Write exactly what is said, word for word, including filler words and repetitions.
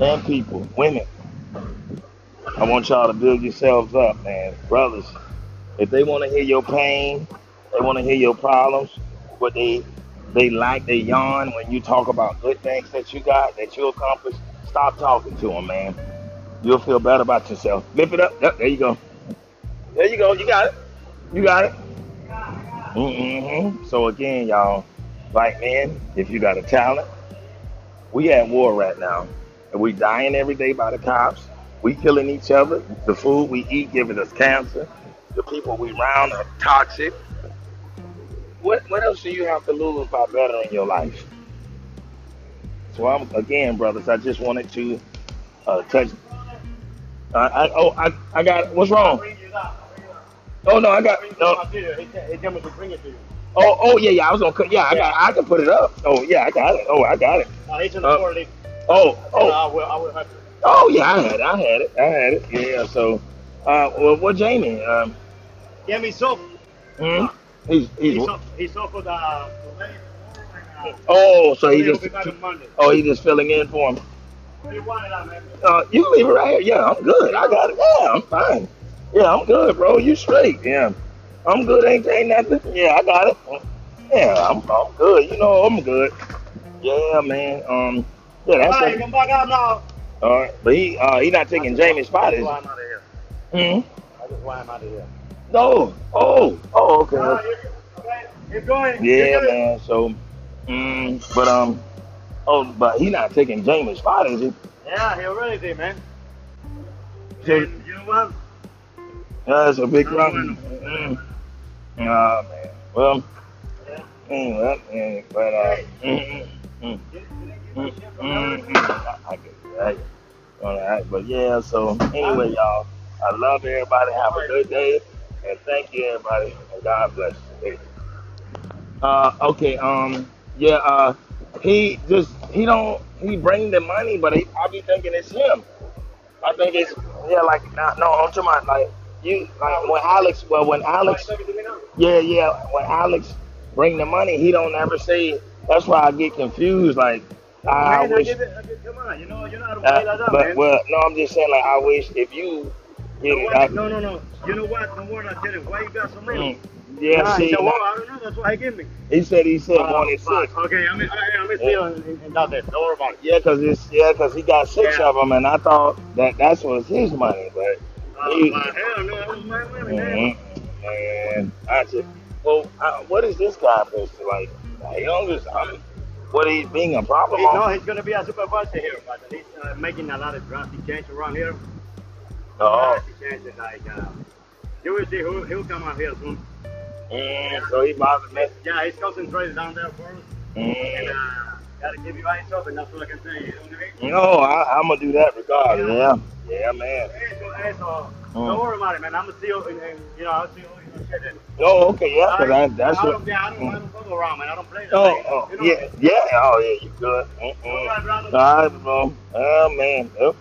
young people, women, I want y'all to build yourselves up, man. Brothers, if they want to hear your pain, they want to hear your problems, what they they like, they yawn when you talk about good things that you got, that you accomplished, stop talking to them, man. You'll feel better about yourself. Lift it up. Yep, there you go. There you go. You got it. You got it. Mm-hmm. So again, y'all, like, man, if you got a talent, we at war right now. And we dying every day by the cops. We killing each other. The food we eat giving us cancer. The people we round are toxic. What what else do you have to lose by bettering your life? So I'm again, brothers, I just wanted to uh, touch. Uh, I oh I I got what's wrong? Oh no, I got no. Oh oh yeah yeah I was gonna cut yeah I got I can put it up. Oh yeah I got it. Oh I got it. Uh, Oh, oh, I will, I will have to. Oh, yeah, I had it, I had it, I had it. Yeah, so, uh, well, well Jamie, um, yeah, he's off. Mm, he's he's he's off, he's off for the. Uh, oh, so he just. Oh, he just filling in for him. Uh, you leave it right here. Yeah, I'm good. I got it. Yeah, I'm fine. Yeah, I'm good, bro. You straight? Yeah, I'm good. Ain't ain't nothing. Yeah, I got it. Yeah, I'm I'm good. You know, I'm good. Yeah, man. Um. Yeah, that's all right, come back out now. All right, but he uh, he not taking Jamie's spot, is he? I just want him out of here. Hmm? I just want him out of here. No. Oh. Oh, okay. All right, you're, you're going. Yeah, man. So, mm, but um, oh, but he not taking Jamie's spot, is he? Yeah, he already did, man. So, you know what? Yeah, that's a big problem. Mm. Nah, man. Well, yeah. mm, mm, but uh. Mm, mm, mm. Mm-hmm. I, I get it. All right, but yeah, so anyway, y'all, I love everybody. Have a good day, and thank you, everybody. And God bless you. Uh, okay, um, yeah, uh, he just he don't he bring the money, but he, I be thinking it's him. I think it's yeah, like nah, no, I'm talking about like you, like when Alex, well, when Alex, yeah, yeah, when Alex bring the money, he don't ever say. That's why I get confused, like. I wish, but well, no, I'm just saying, like, I wish if you get it. I, no, no, no. You know what? No word. I tell you, why you got so many? Yeah, nah, see, no, nah. I don't know. That's why he gave me. He said he said uh, one and six. Okay, I'm in, I'm in yeah. and, and that's it. Don't worry about it. Yeah, cause it's yeah, cause he got six yeah. of them, and I thought that that's was his money, but uh, he, my, hell no, that was my money, mm-hmm. man. And I said, well, I, what is this guy supposed to like? The youngest, I mean. What he's being a problem? He, no, he's gonna be a supervisor here, but he's uh, making a lot of drastic changes around here. Oh. Drastic changes, like uh, you will see who he'll come out here soon. Mm, yeah. So he bothered me. Yeah, he's concentrated down there for us. Mm. And uh, gotta give you eyes up, and that's what I can say. You know what I mean? No, I, I'm gonna do that regardless. Yeah. Yeah, yeah man. Hey, so, hey, so mm. don't worry about it, man. I'm gonna see you, and, and you know, I'll see you. Oh, okay, yeah, because I, that's I what... Yeah, I don't, I don't go around, man. I don't play that. Oh, like, oh you know yeah, yeah, oh, yeah, you good. Mm-mm. All right, brother. All right, bro. Oh, man. Yep.